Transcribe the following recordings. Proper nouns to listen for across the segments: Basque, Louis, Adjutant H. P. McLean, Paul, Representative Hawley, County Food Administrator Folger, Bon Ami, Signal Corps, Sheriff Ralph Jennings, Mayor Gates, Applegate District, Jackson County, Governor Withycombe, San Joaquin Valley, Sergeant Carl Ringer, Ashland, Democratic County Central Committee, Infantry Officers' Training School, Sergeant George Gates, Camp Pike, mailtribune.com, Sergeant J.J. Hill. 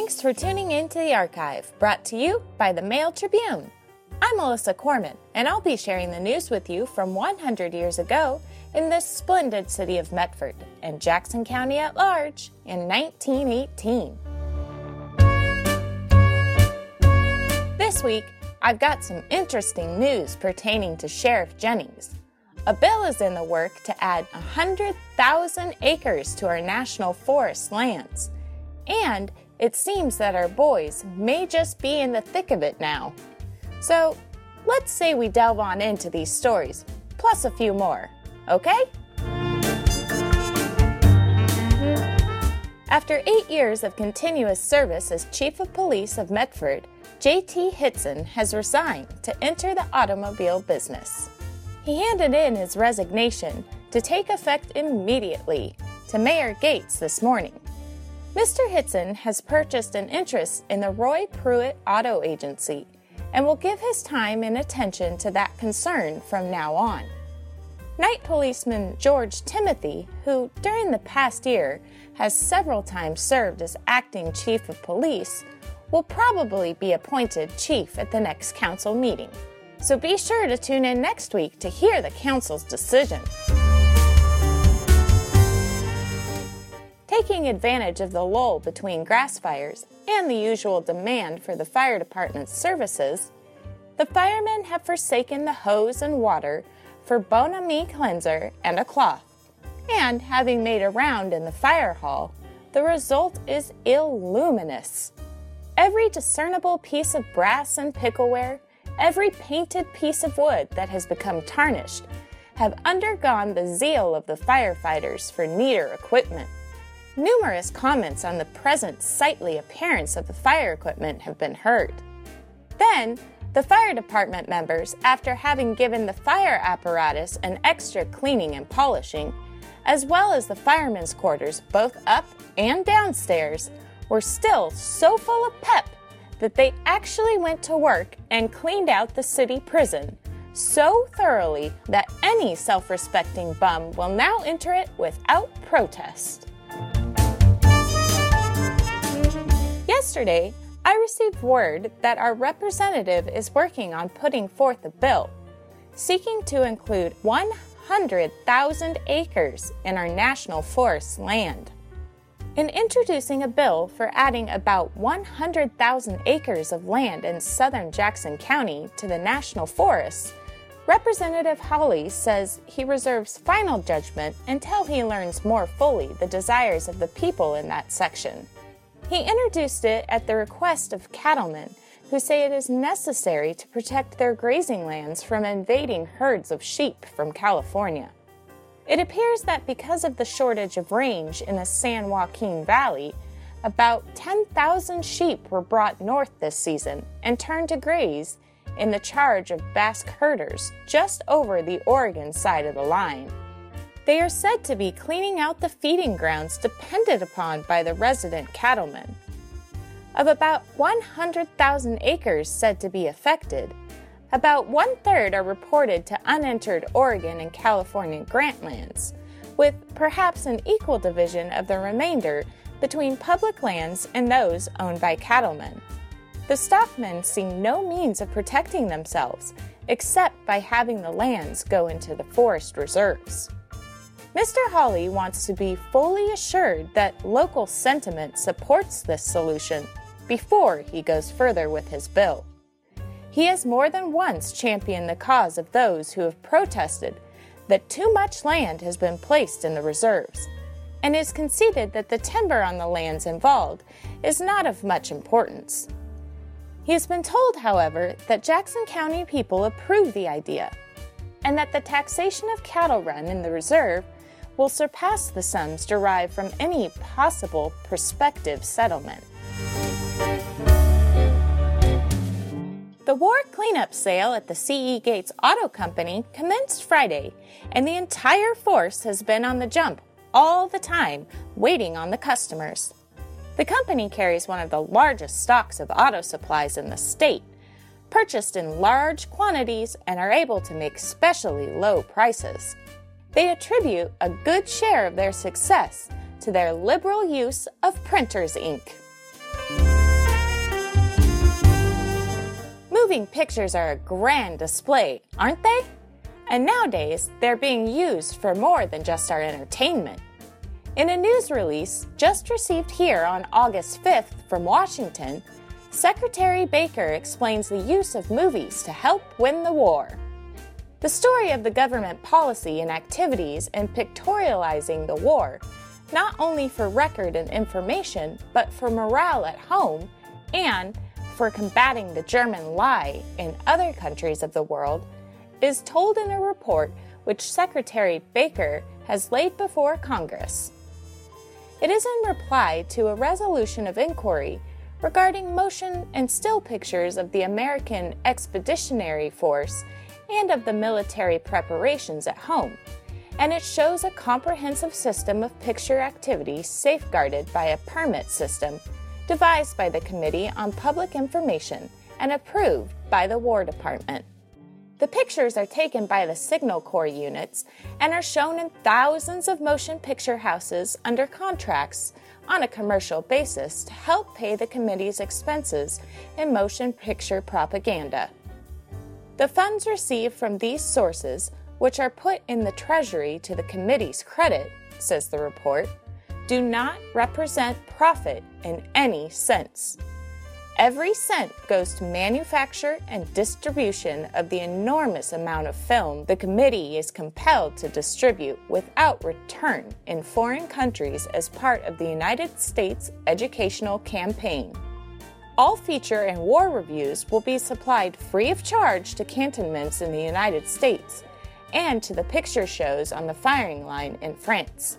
Thanks for tuning in to The Archive, brought to you by the Mail Tribune. I'm Melissa Corman, and I'll be sharing the news with you from 100 years ago in this splendid city of Medford and Jackson County at large in 1918. This week, I've got some interesting news pertaining to Sheriff Jennings. A bill is in the work to add 100,000 acres to our national forest lands. And it seems that our boys may just be in the thick of it now. So let's say we delve on into these stories, plus a few more, okay? After 8 years of continuous service as Chief of Police of Medford, J.T. Hitson has resigned to enter the automobile business. He handed in his resignation to take effect immediately to Mayor Gates this morning. Mr. Hitson has purchased an interest in the Roy Pruitt Auto Agency and will give his time and attention to that concern from now on. Night policeman George Timothy, who during the past year has several times served as acting chief of police, will probably be appointed chief at the next council meeting. So be sure to tune in next week to hear the council's decision. Taking advantage of the lull between grass fires and the usual demand for the fire department's services, the firemen have forsaken the hose and water for Bon Ami cleanser and a cloth. And having made a round in the fire hall, the result is illuminous. Every discernible piece of brass and pickleware, every painted piece of wood that has become tarnished, have undergone the zeal of the firefighters for neater equipment. Numerous comments on the present sightly appearance of the fire equipment have been heard. Then, the fire department members, after having given the fire apparatus an extra cleaning and polishing, as well as the firemen's quarters both up and downstairs, were still so full of pep that they actually went to work and cleaned out the city prison so thoroughly that any self-respecting bum will now enter it without protest. Yesterday, I received word that our representative is working on putting forth a bill seeking to include 100,000 acres in our national forest land. In introducing a bill for adding about 100,000 acres of land in southern Jackson County to the national forests, Representative Hawley says he reserves final judgment until he learns more fully the desires of the people in that section. He introduced it at the request of cattlemen who say it is necessary to protect their grazing lands from invading herds of sheep from California. It appears that because of the shortage of range in the San Joaquin Valley, about 10,000 sheep were brought north this season and turned to graze in the charge of Basque herders just over the Oregon side of the line. They are said to be cleaning out the feeding grounds depended upon by the resident cattlemen. Of about 100,000 acres said to be affected, about one-third are reported to unentered Oregon and California grant lands, with perhaps an equal division of the remainder between public lands and those owned by cattlemen. The stockmen see no means of protecting themselves except by having the lands go into the forest reserves. Mr. Hawley wants to be fully assured that local sentiment supports this solution before he goes further with his bill. He has more than once championed the cause of those who have protested that too much land has been placed in the reserves, and is conceded that the timber on the lands involved is not of much importance. He has been told, however, that Jackson County people approve the idea, and that the taxation of cattle run in the reserve will surpass the sums derived from any possible prospective settlement. The war cleanup sale at the C.E. Gates Auto Company commenced Friday, and the entire force has been on the jump all the time, waiting on the customers. The company carries one of the largest stocks of auto supplies in the state, purchased in large quantities and are able to make specially low prices. They attribute a good share of their success to their liberal use of printer's ink. Moving pictures are a grand display, aren't they? And nowadays, they're being used for more than just our entertainment. In a news release just received here on August 5th from Washington, Secretary Baker explains the use of movies to help win the war. The story of the government policy and activities in pictorializing the war, not only for record and information, but for morale at home and for combating the German lie in other countries of the world, is told in a report which Secretary Baker has laid before Congress. It is in reply to a resolution of inquiry regarding motion and still pictures of the American Expeditionary Force and of the military preparations at home, and it shows a comprehensive system of picture activity safeguarded by a permit system devised by the Committee on Public Information and approved by the War Department. The pictures are taken by the Signal Corps units and are shown in thousands of motion picture houses under contracts on a commercial basis to help pay the committee's expenses in motion picture propaganda. The funds received from these sources, which are put in the Treasury to the committee's credit, says the report, do not represent profit in any sense. Every cent goes to manufacture and distribution of the enormous amount of film the committee is compelled to distribute without return in foreign countries as part of the United States educational campaign. All feature and war reviews will be supplied free of charge to cantonments in the United States and to the picture shows on the firing line in France.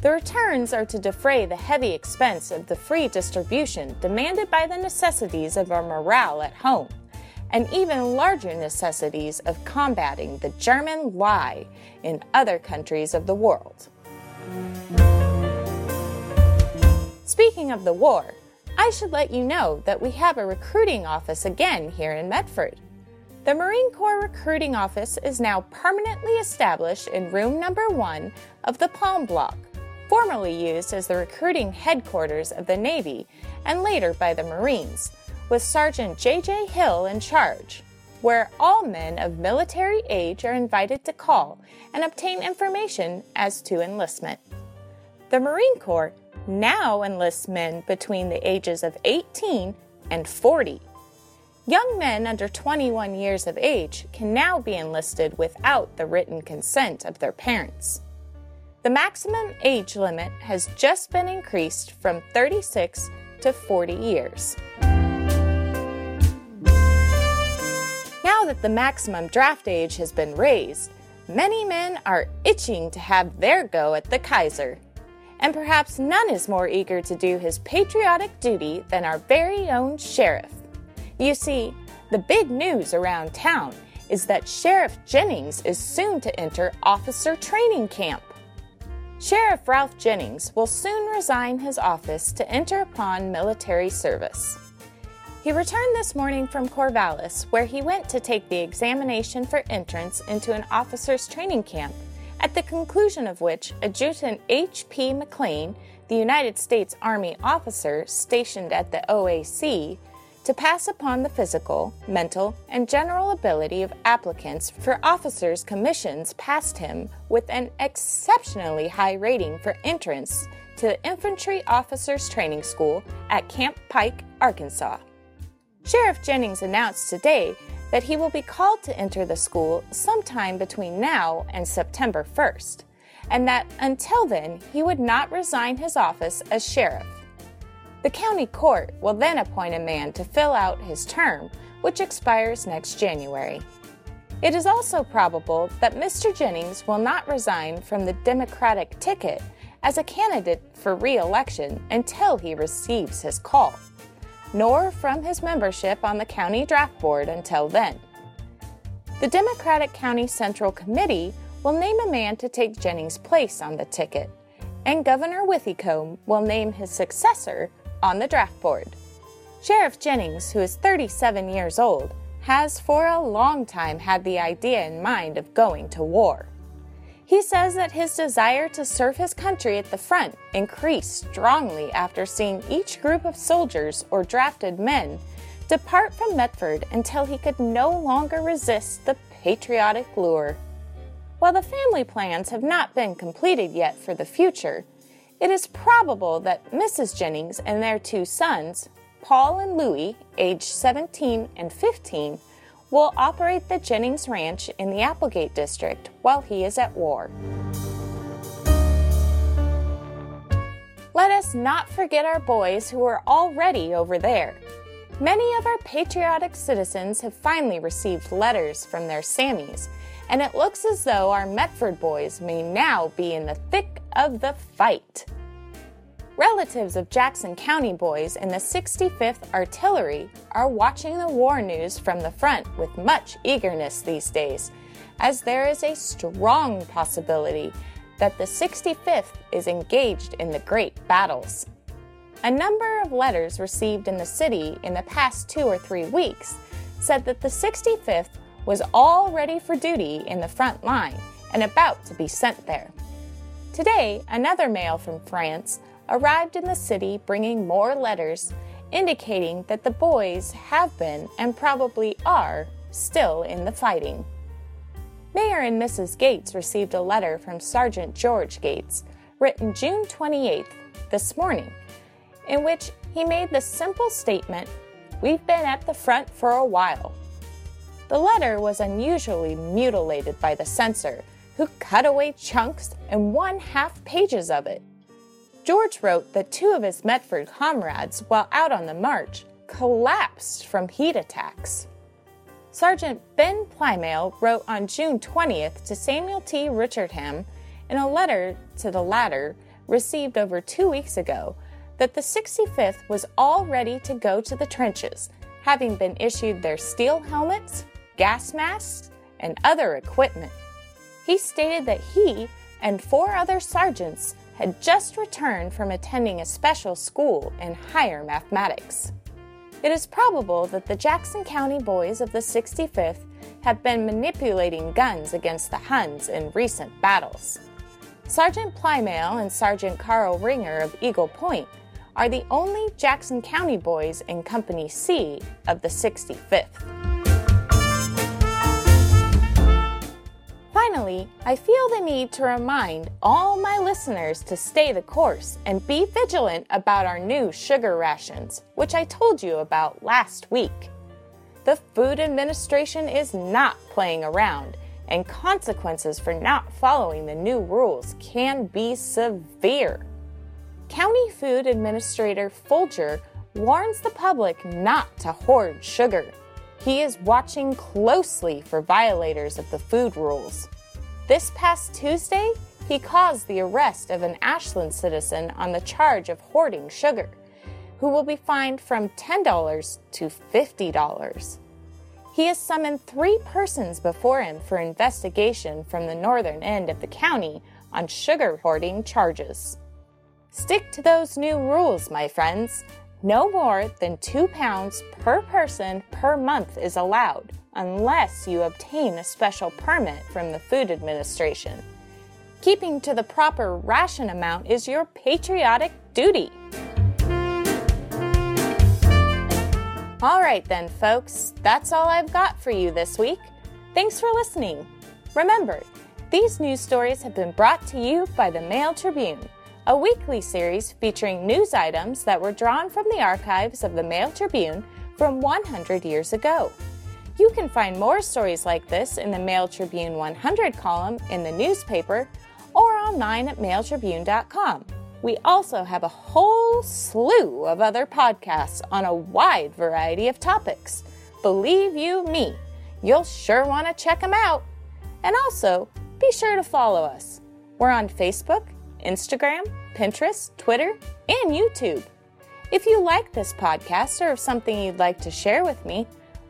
The returns are to defray the heavy expense of the free distribution demanded by the necessities of our morale at home, and even larger necessities of combating the German lie in other countries of the world. Speaking of the war, I should let you know that we have a recruiting office again here in Medford. The Marine Corps Recruiting Office is now permanently established in room number 1 of the Palm Block, formerly used as the recruiting headquarters of the Navy and later by the Marines, with Sergeant J.J. Hill in charge, where all men of military age are invited to call and obtain information as to enlistment. The Marine Corps now enlists men between the ages of 18 and 40. Young men under 21 years of age can now be enlisted without the written consent of their parents. The maximum age limit has just been increased from 36 to 40 years. Now that the maximum draft age has been raised, many men are itching to have their go at the Kaiser. And perhaps none is more eager to do his patriotic duty than our very own sheriff. You see, the big news around town is that Sheriff Jennings is soon to enter officer training camp. Sheriff Ralph Jennings will soon resign his office to enter upon military service. He returned this morning from Corvallis, where he went to take the examination for entrance into an officer's training camp, at the conclusion of which Adjutant H. P. McLean, the United States Army officer stationed at the OAC, to pass upon the physical, mental, and general ability of applicants for officers' commissions passed him with an exceptionally high rating for entrance to the Infantry Officers' Training School at Camp Pike, Arkansas. Sheriff Jennings announced today that he will be called to enter the school sometime between now and September 1st, and that until then he would not resign his office as sheriff. The county court will then appoint a man to fill out his term, which expires next January. It is also probable that Mr. Jennings will not resign from the Democratic ticket as a candidate for re-election until he receives his call, nor from his membership on the county draft board until then. The Democratic County Central Committee will name a man to take Jennings' place on the ticket, and Governor Withycombe will name his successor on the draft board. Sheriff Jennings, who is 37 years old, has for a long time had the idea in mind of going to war. He says that his desire to serve his country at the front increased strongly after seeing each group of soldiers or drafted men depart from Medford until he could no longer resist the patriotic lure. While the family plans have not been completed yet for the future, it is probable that Mrs. Jennings and their two sons, Paul and Louis, aged 17 and 15, will operate the Jennings Ranch in the Applegate District while he is at war. Let us not forget our boys who are already over there. Many of our patriotic citizens have finally received letters from their Sammies, and it looks as though our Medford boys may now be in the thick of the fight. Relatives of Jackson County boys in the 65th Artillery are watching the war news from the front with much eagerness these days, as there is a strong possibility that the 65th is engaged in the great battles. A number of letters received in the city in the past 2 or 3 weeks said that the 65th was all ready for duty in the front line and about to be sent there. Today, another mail from France arrived in the city bringing more letters indicating that the boys have been and probably are still in the fighting. Mayor and Mrs. Gates received a letter from Sergeant George Gates, written June 28th, this morning, in which he made the simple statement, "We've been at the front for a while." The letter was unusually mutilated by the censor, who cut away chunks and 1/2 pages of it. George wrote that 2 of his Medford comrades, while out on the march, collapsed from heat attacks. Sergeant Ben Plymale wrote on June 20th to Samuel T. Richardham in a letter to the latter received over 2 weeks ago that the 65th was all ready to go to the trenches, having been issued their steel helmets, gas masks, and other equipment. He stated that he and 4 other sergeants had just returned from attending a special school in higher mathematics. It is probable that the Jackson County boys of the 65th have been manipulating guns against the Huns in recent battles. Sergeant Plymale and Sergeant Carl Ringer of Eagle Point are the only Jackson County boys in Company C of the 65th. Finally, I feel the need to remind all my listeners to stay the course and be vigilant about our new sugar rations, which I told you about last week. The Food Administration is not playing around, and consequences for not following the new rules can be severe. County Food Administrator Folger warns the public not to hoard sugar. He is watching closely for violators of the food rules. This past Tuesday, he caused the arrest of an Ashland citizen on the charge of hoarding sugar, who will be fined from $10 to $50. He has summoned 3 persons before him for investigation from the northern end of the county on sugar hoarding charges. Stick to those new rules, my friends. No more than 2 pounds per person per month is allowed unless you obtain a special permit from the Food Administration. Keeping to the proper ration amount is your patriotic duty. All right then, folks, that's all I've got for you this week. Thanks for listening. Remember, these news stories have been brought to you by the Mail Tribune, a weekly series featuring news items that were drawn from the archives of the Mail Tribune from 100 years ago. You can find more stories like this in the Mail Tribune 100 column in the newspaper or online at mailtribune.com. We also have a whole slew of other podcasts on a wide variety of topics. Believe you me, you'll sure want to check them out. And also, be sure to follow us. We're on Facebook, Instagram, Pinterest, Twitter, and YouTube. If you like this podcast or if something you'd like to share with me,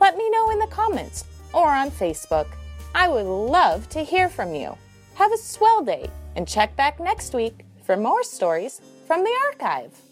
let me know in the comments or on Facebook. I would love to hear from you. Have a swell day and check back next week for more stories from the archive.